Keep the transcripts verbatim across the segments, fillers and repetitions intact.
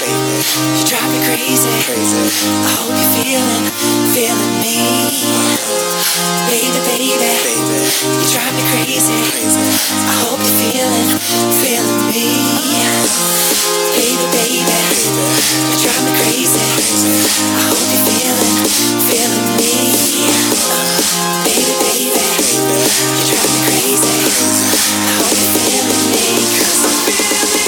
baby. You drive me crazy, crazy. I hope you're feeling, feeling me, baby, baby, baby. You drive me crazy, crazy. I hope you're feeling, feeling me, baby, baby, baby. You drive me crazy, crazy. I hope you're feeling, feeling me, baby, baby, baby. You drive me crazy, crazy. I hope you're feeling me, 'cause I'm feeling. Be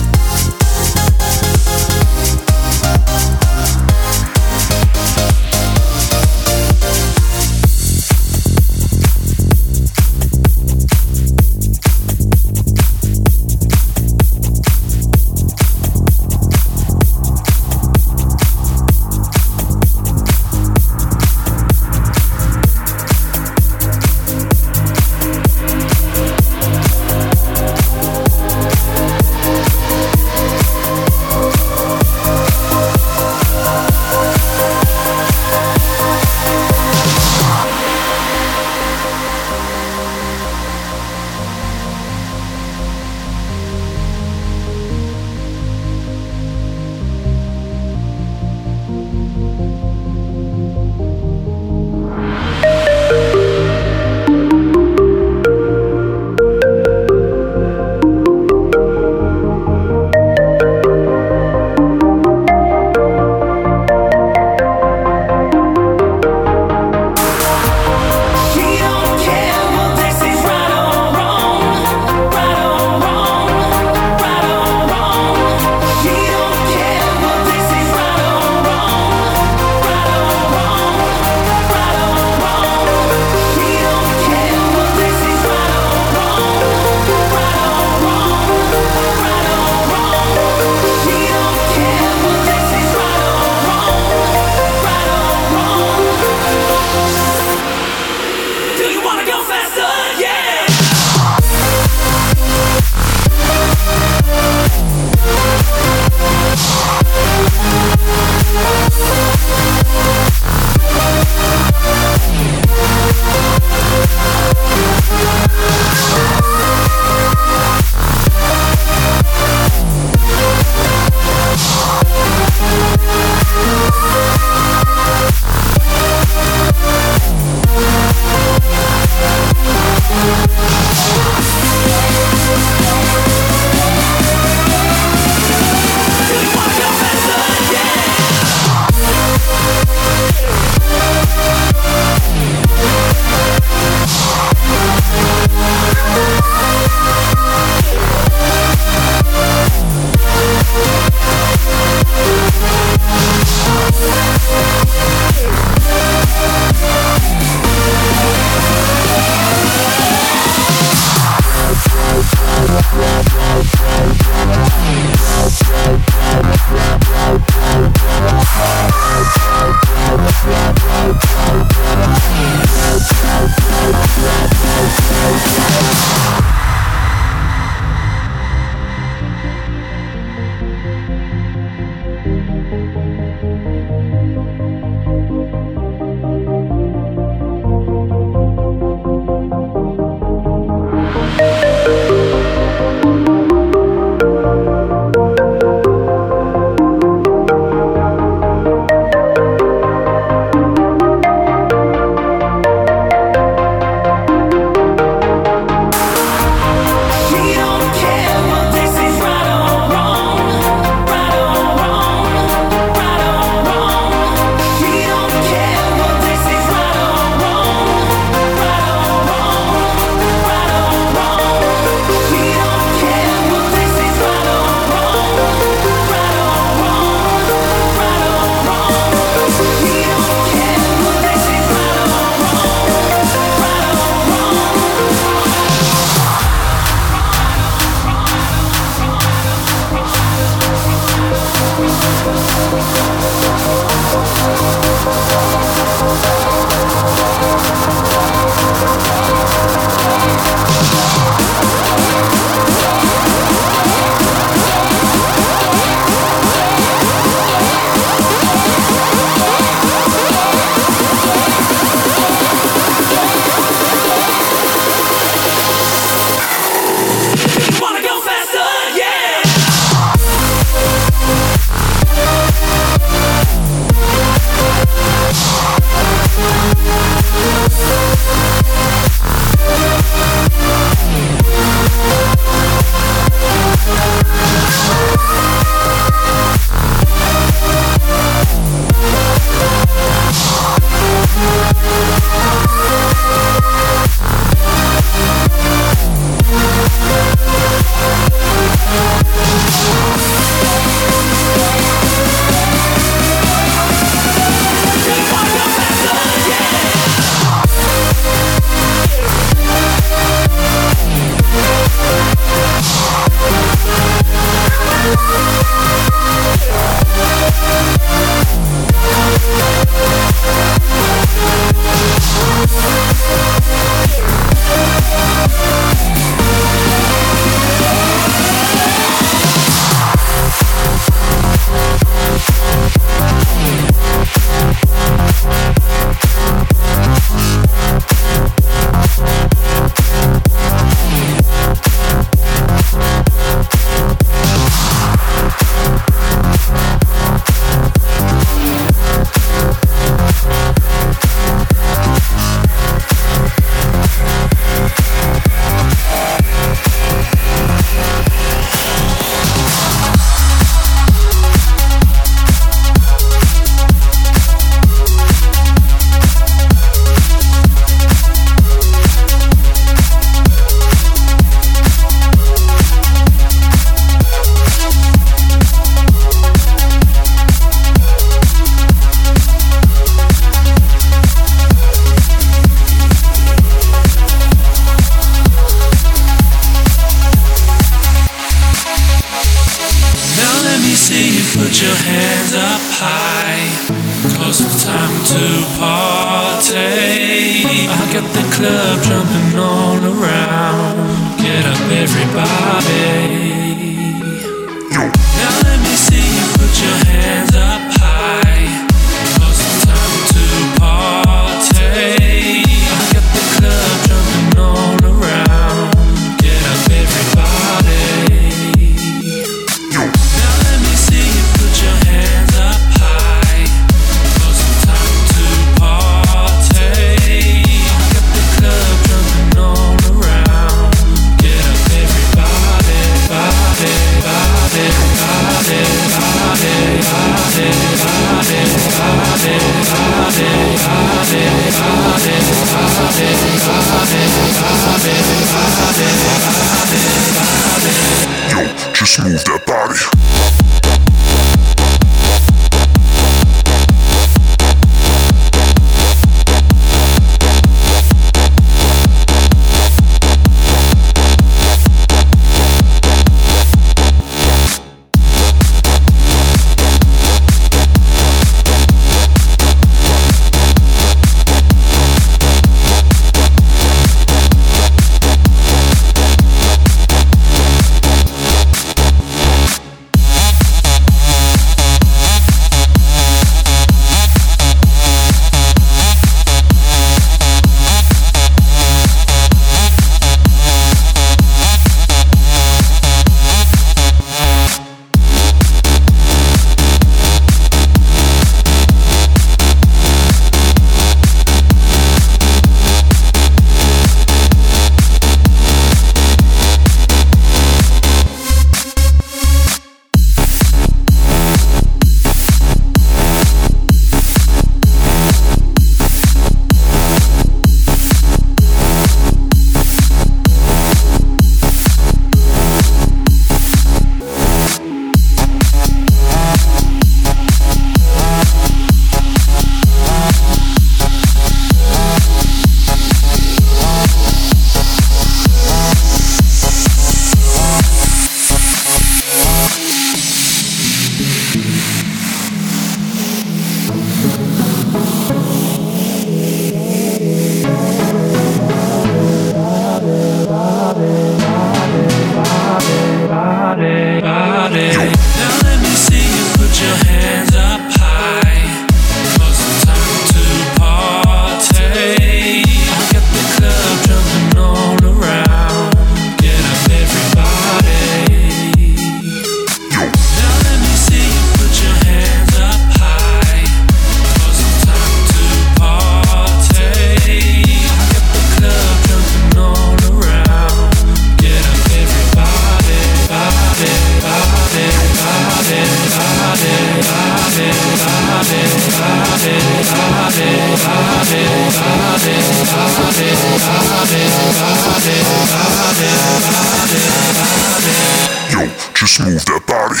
Yo, just move that body.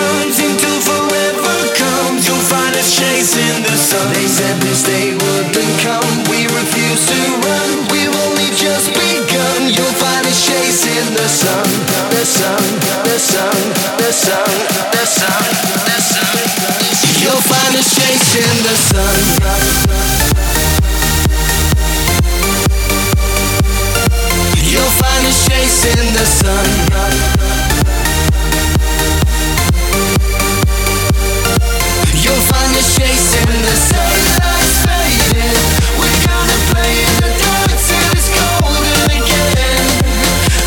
turns into forever comes. You'll find us chasing the sun. They said this day wouldn't come. We refuse to run. We've only just begun. You'll find us chasing the sun. The sun, the sun, the sun, the sun, the sun. You'll find us chasing the sun. You'll find us chasing the sun. You'll find us chasing the sun. Daylight's fading. We're gonna play in the dark till it's colder again.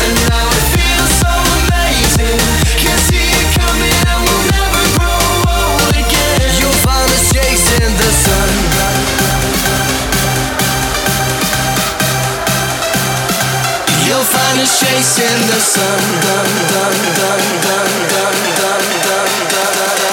And now it feels so amazing. Can see it coming and we'll never grow old again. You'll find us chasing the sun. You'll find us chasing the sun. Dun, dun, dun, dun, dun, dun, dun, dun, dun, dun, dun.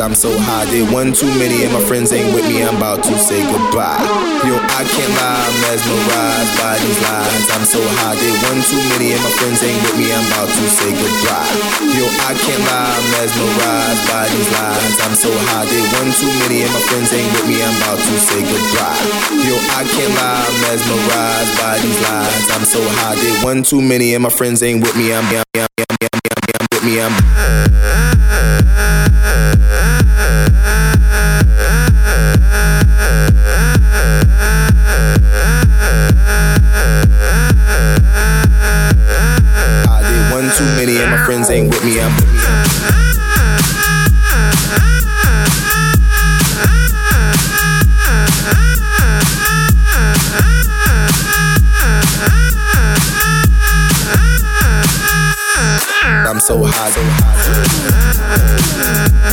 I'm so high, did one too many and my friends ain't with me, I'm about to say goodbye. Yo, I can't lie, I'm mesmerized by these lies. I'm so high, did one too many and my friends ain't with me, I'm about to say goodbye. Yo, I can't lie, I'm mesmerized by these lies. I'm so high, did one too many and my friends ain't with me, I'm about to say goodbye. Yo, I can't lie, I'm mesmerized by these lies. I'm so high, did one too many and my friends ain't with me, I'm down, down, down, down, down, down, with me, I'm. Friends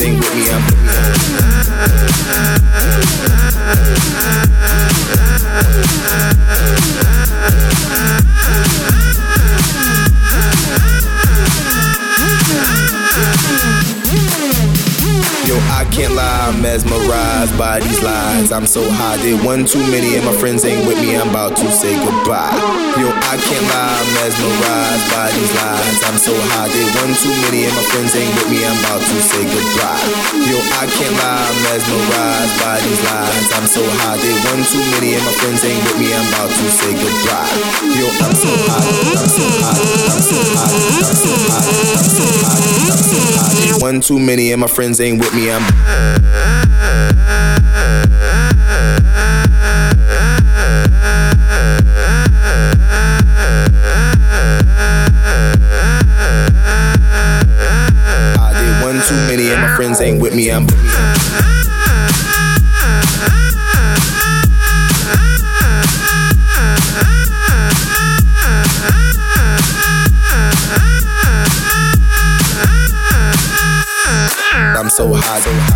ain't with me, I'm with me. I'm so high, so high. I did one too many. My friends ain't with me, I'm with me. Yo, I can't lie, I'm mesmerized by these lies. I'm so high, did one too many and my friends ain't with me, I'm about to say goodbye. Yo, I can't lie, I'm mesmerized by these lies. I'm so high, did one too many and my friends ain't with me, I'm about to say goodbye. Yo, I can't lie, I'm mesmerized by these lies. I'm so high, did one too many and my friends ain't with me, I'm about to say goodbye. Yo, I'm so high, I'm so high, I'm so high, I'm so high, I'm so high, I'm so high. Did one too many and my friends ain't with me, I'm. Friends ain't with me, I'm with me. I'm so high, so high.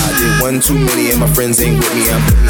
I did one too many. My friends ain't with me, I'm with me.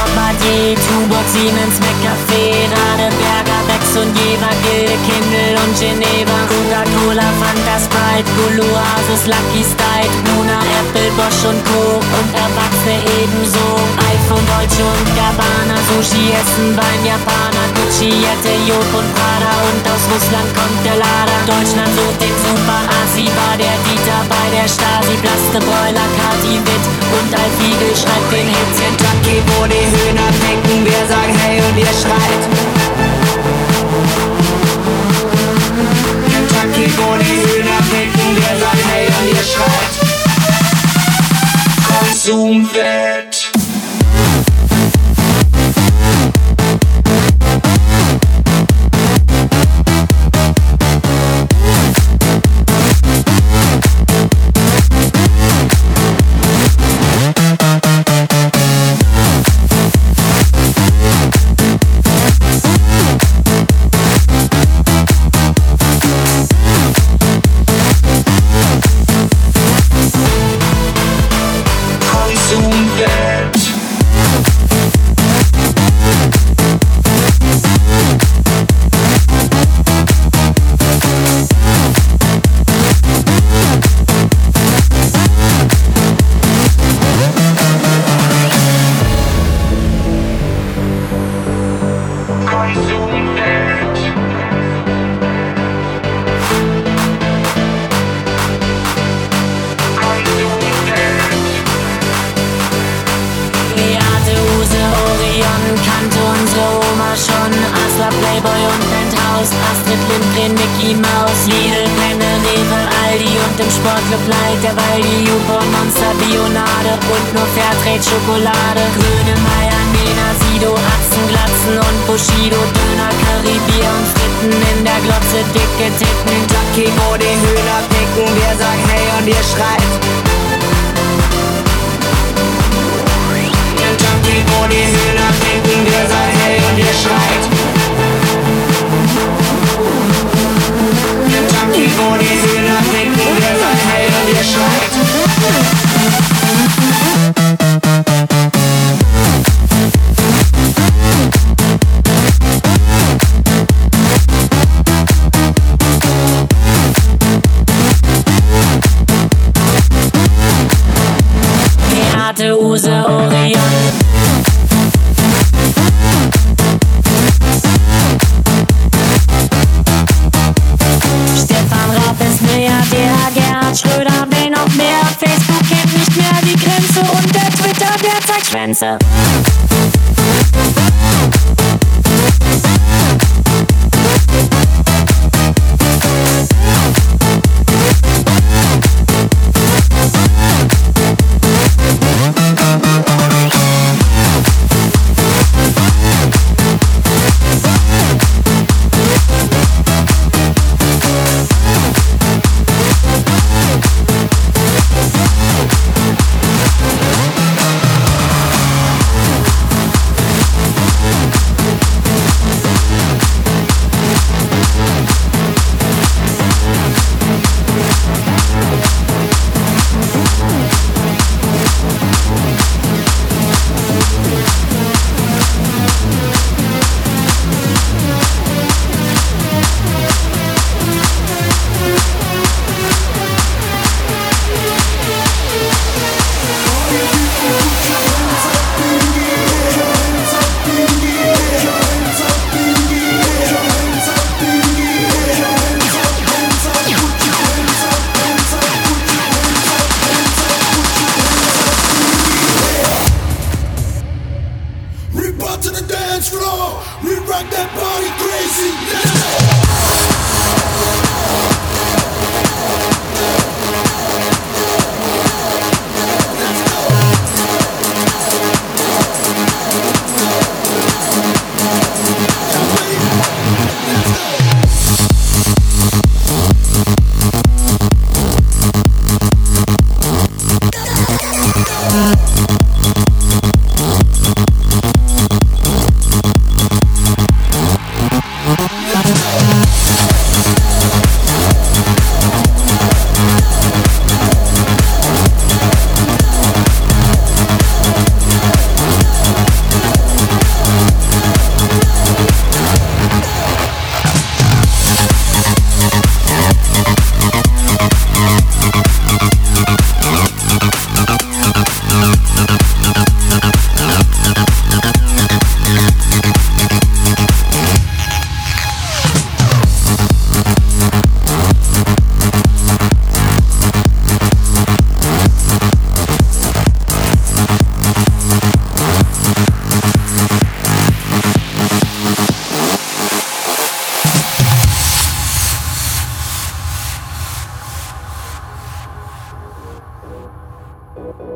Hab mal je Tuborgin ins McCafé, Radeberger Becks und Jever, Gil, Kindle und Geneva, Coca-Cola, Fanta, Sprite, Gulua, Asus, Lucky Strike, Nuna, Apple, Bosch und Co. und Erwachsene ebenso. iPhone, Deutsche und Gabbana, Sushi essen beim Japaner, Gucci, Jette, Job und Prada, und aus Russland kommt der Lader. Deutschland sucht den Super-Asi, war der Dieter bei der Stasi, Blaste, Broiler, Kati, Witt und Alfigel schreibt den Hit. Kentucky, wo die Hühner denken, wir sagen hey und ihr schreit. Kentucky, wo die Hühner denken, wir sagen hey und ihr schreit. Konsumwelt. Schwänze. One, two,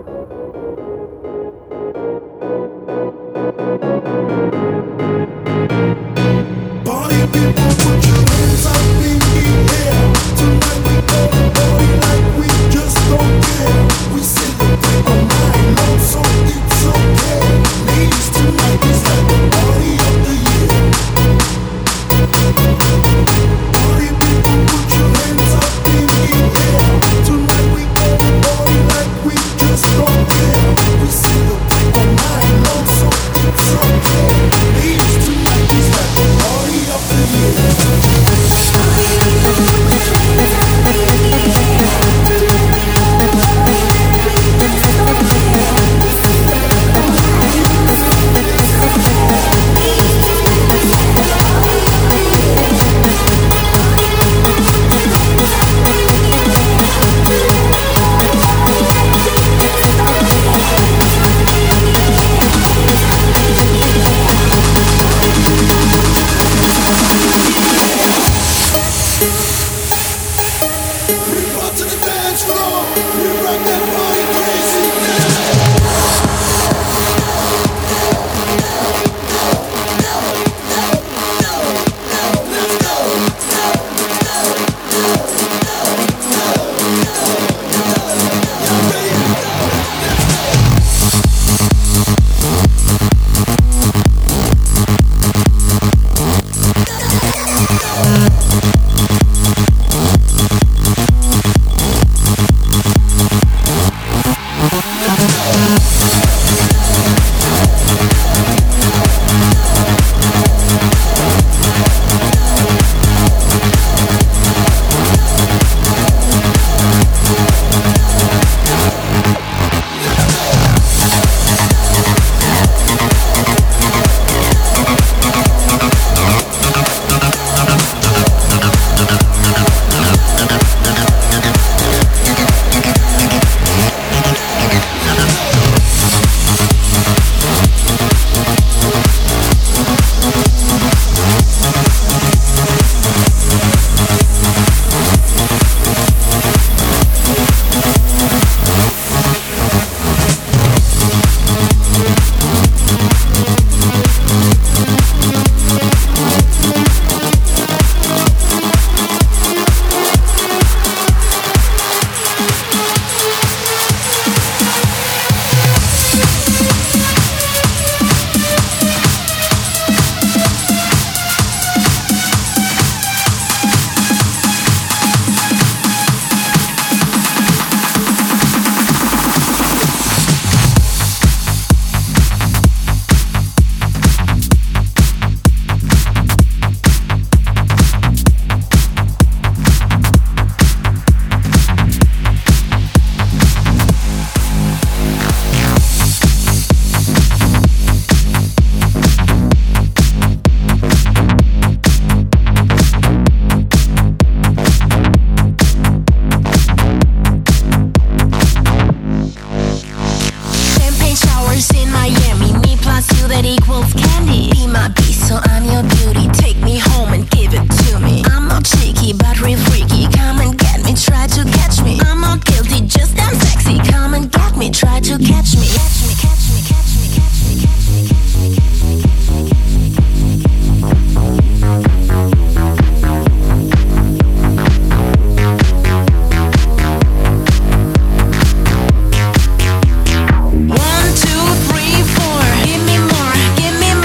three, four. Give me more, give me more.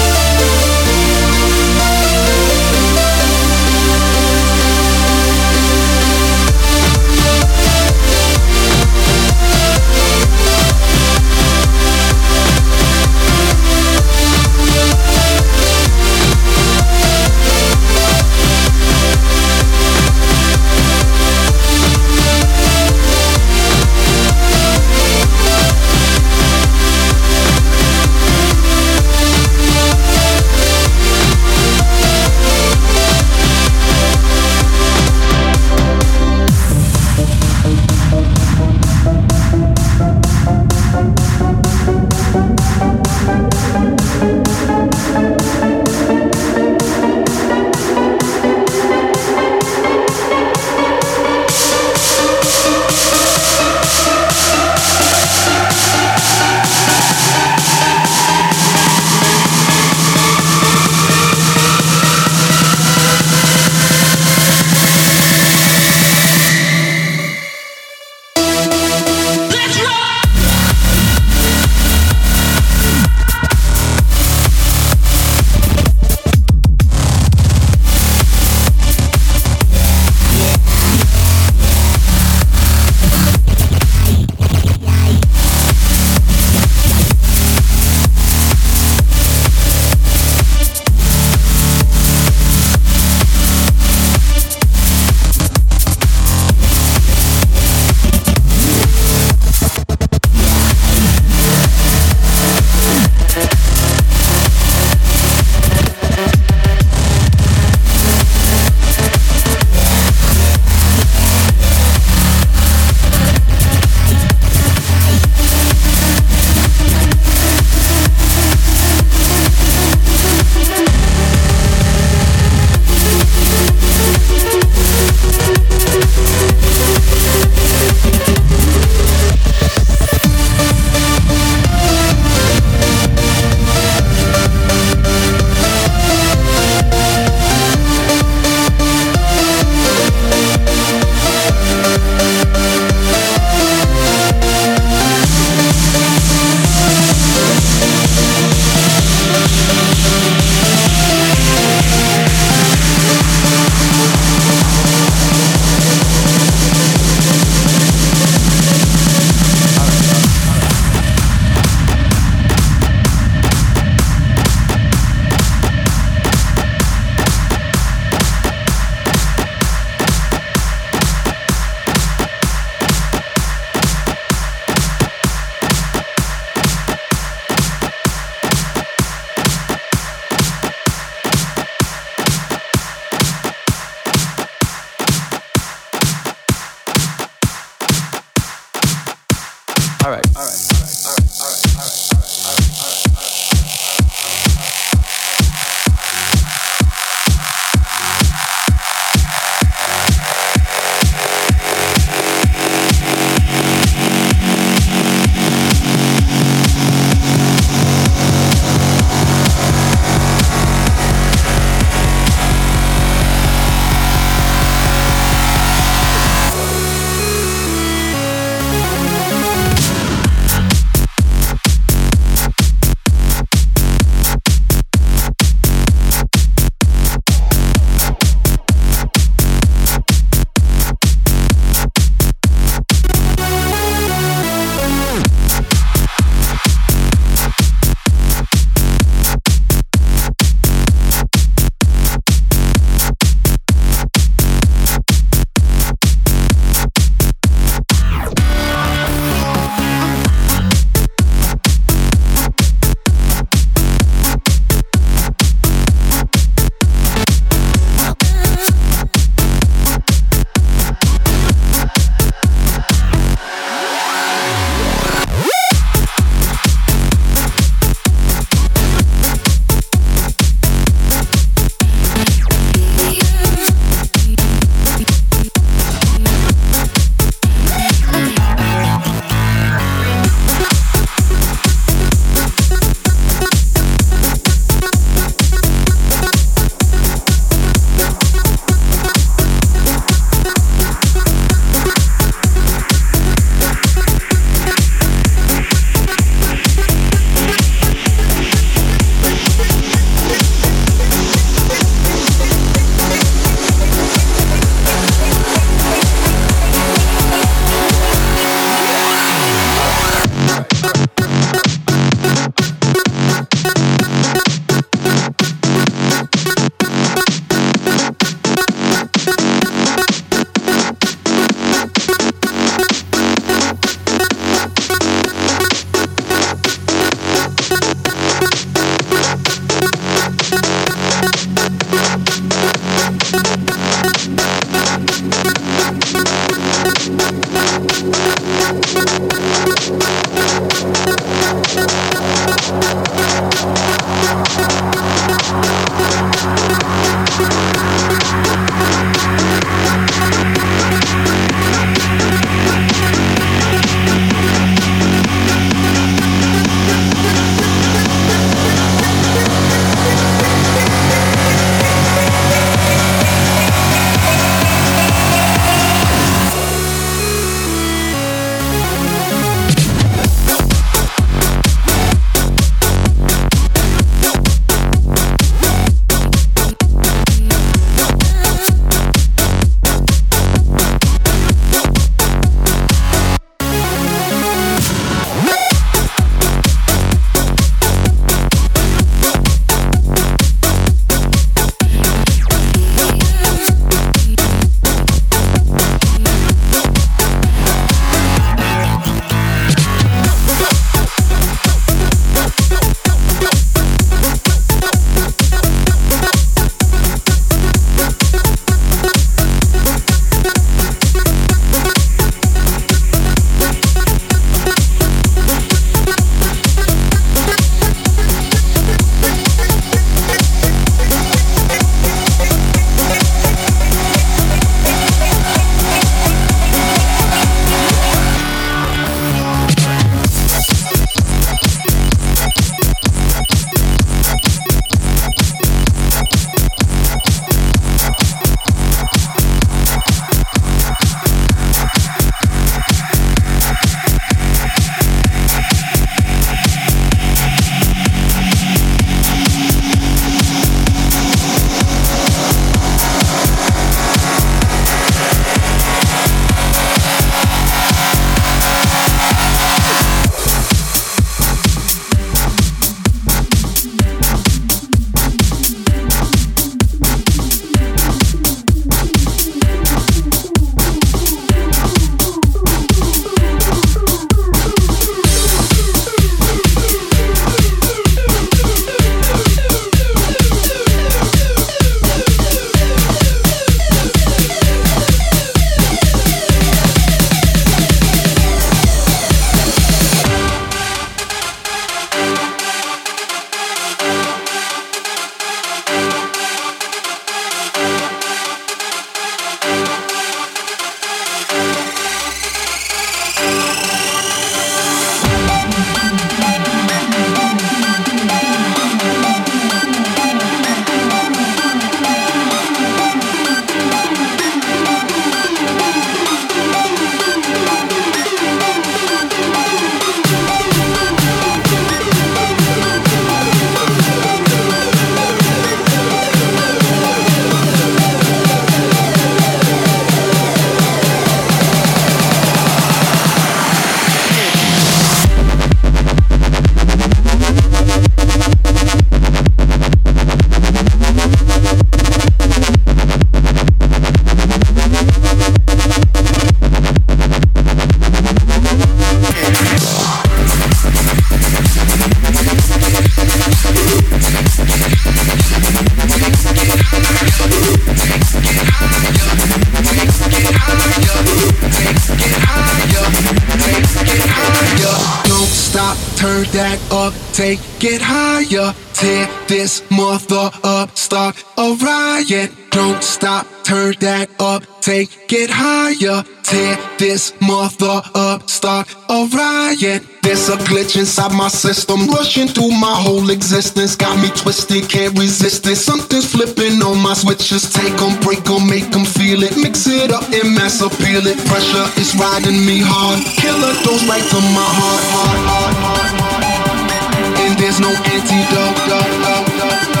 Inside my system, rushing through my whole existence, got me twisted, can't resist it. Something's flipping on my switches, take 'em, break 'em, make 'em feel it, mix it up and mass appeal it. Pressure is riding me hard, killer goes right to my heart, heart, heart, heart, heart. And there's no antidote, do, do, do, do.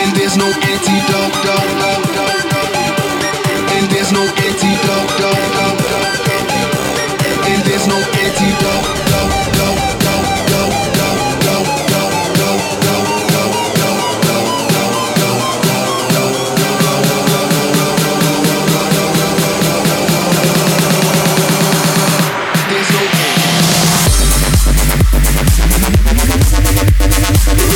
And there's no antidote, do, do, do, do. And there's no antidote, do, do, do, do. And there's no antidote. We'll be right back.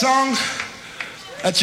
song that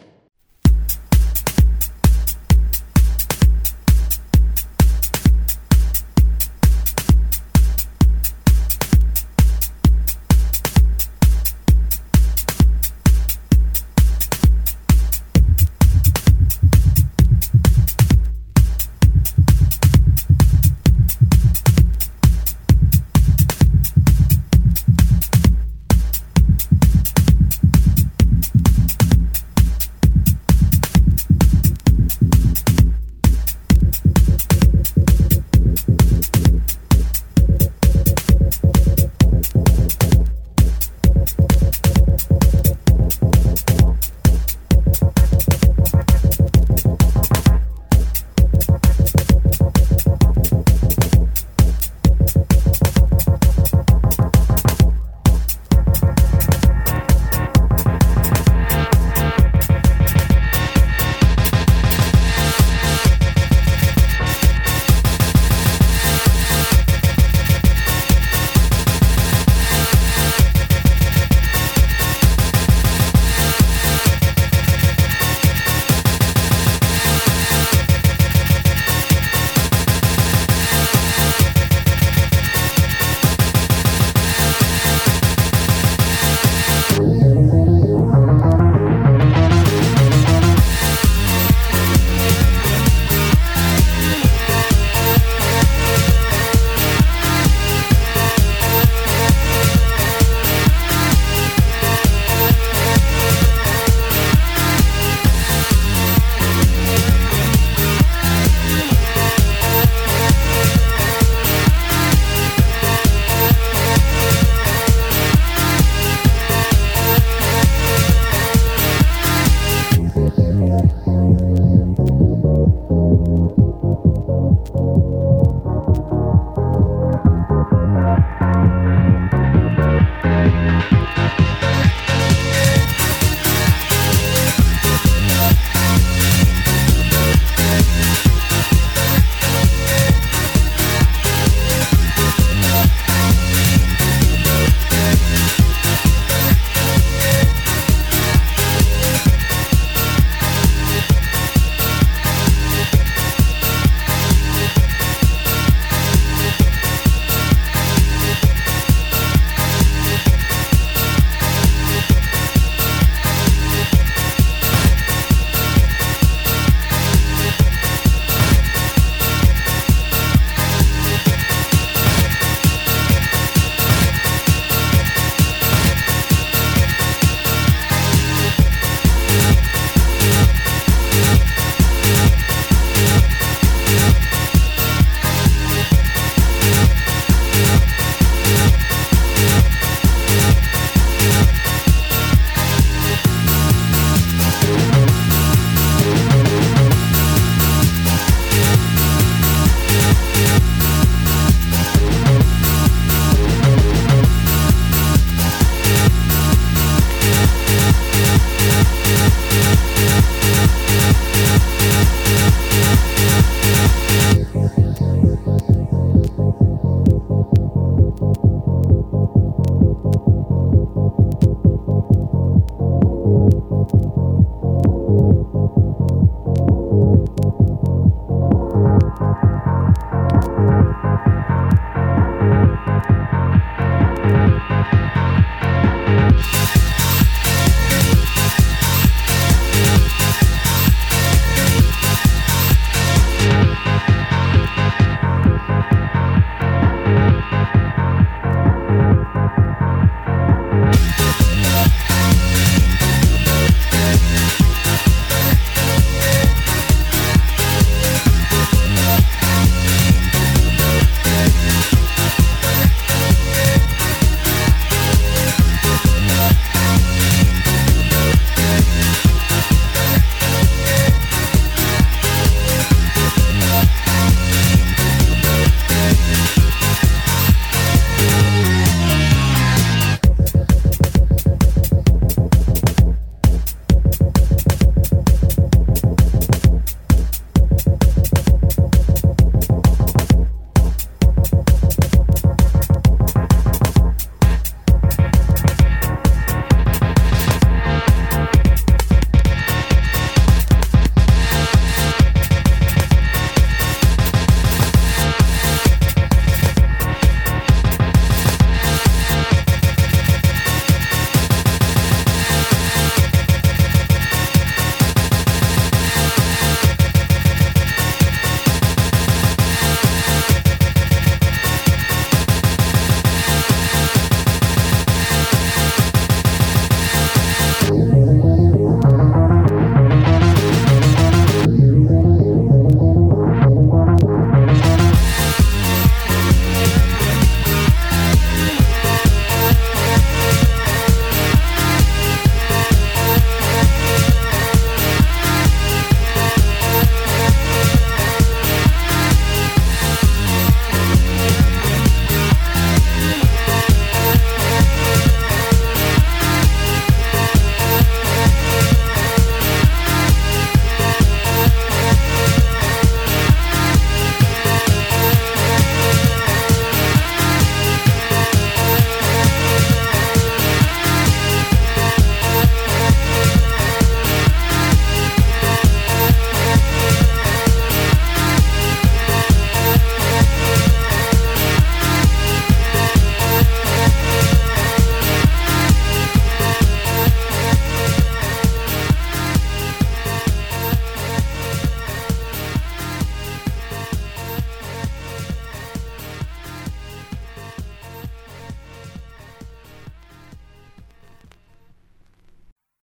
Thank you.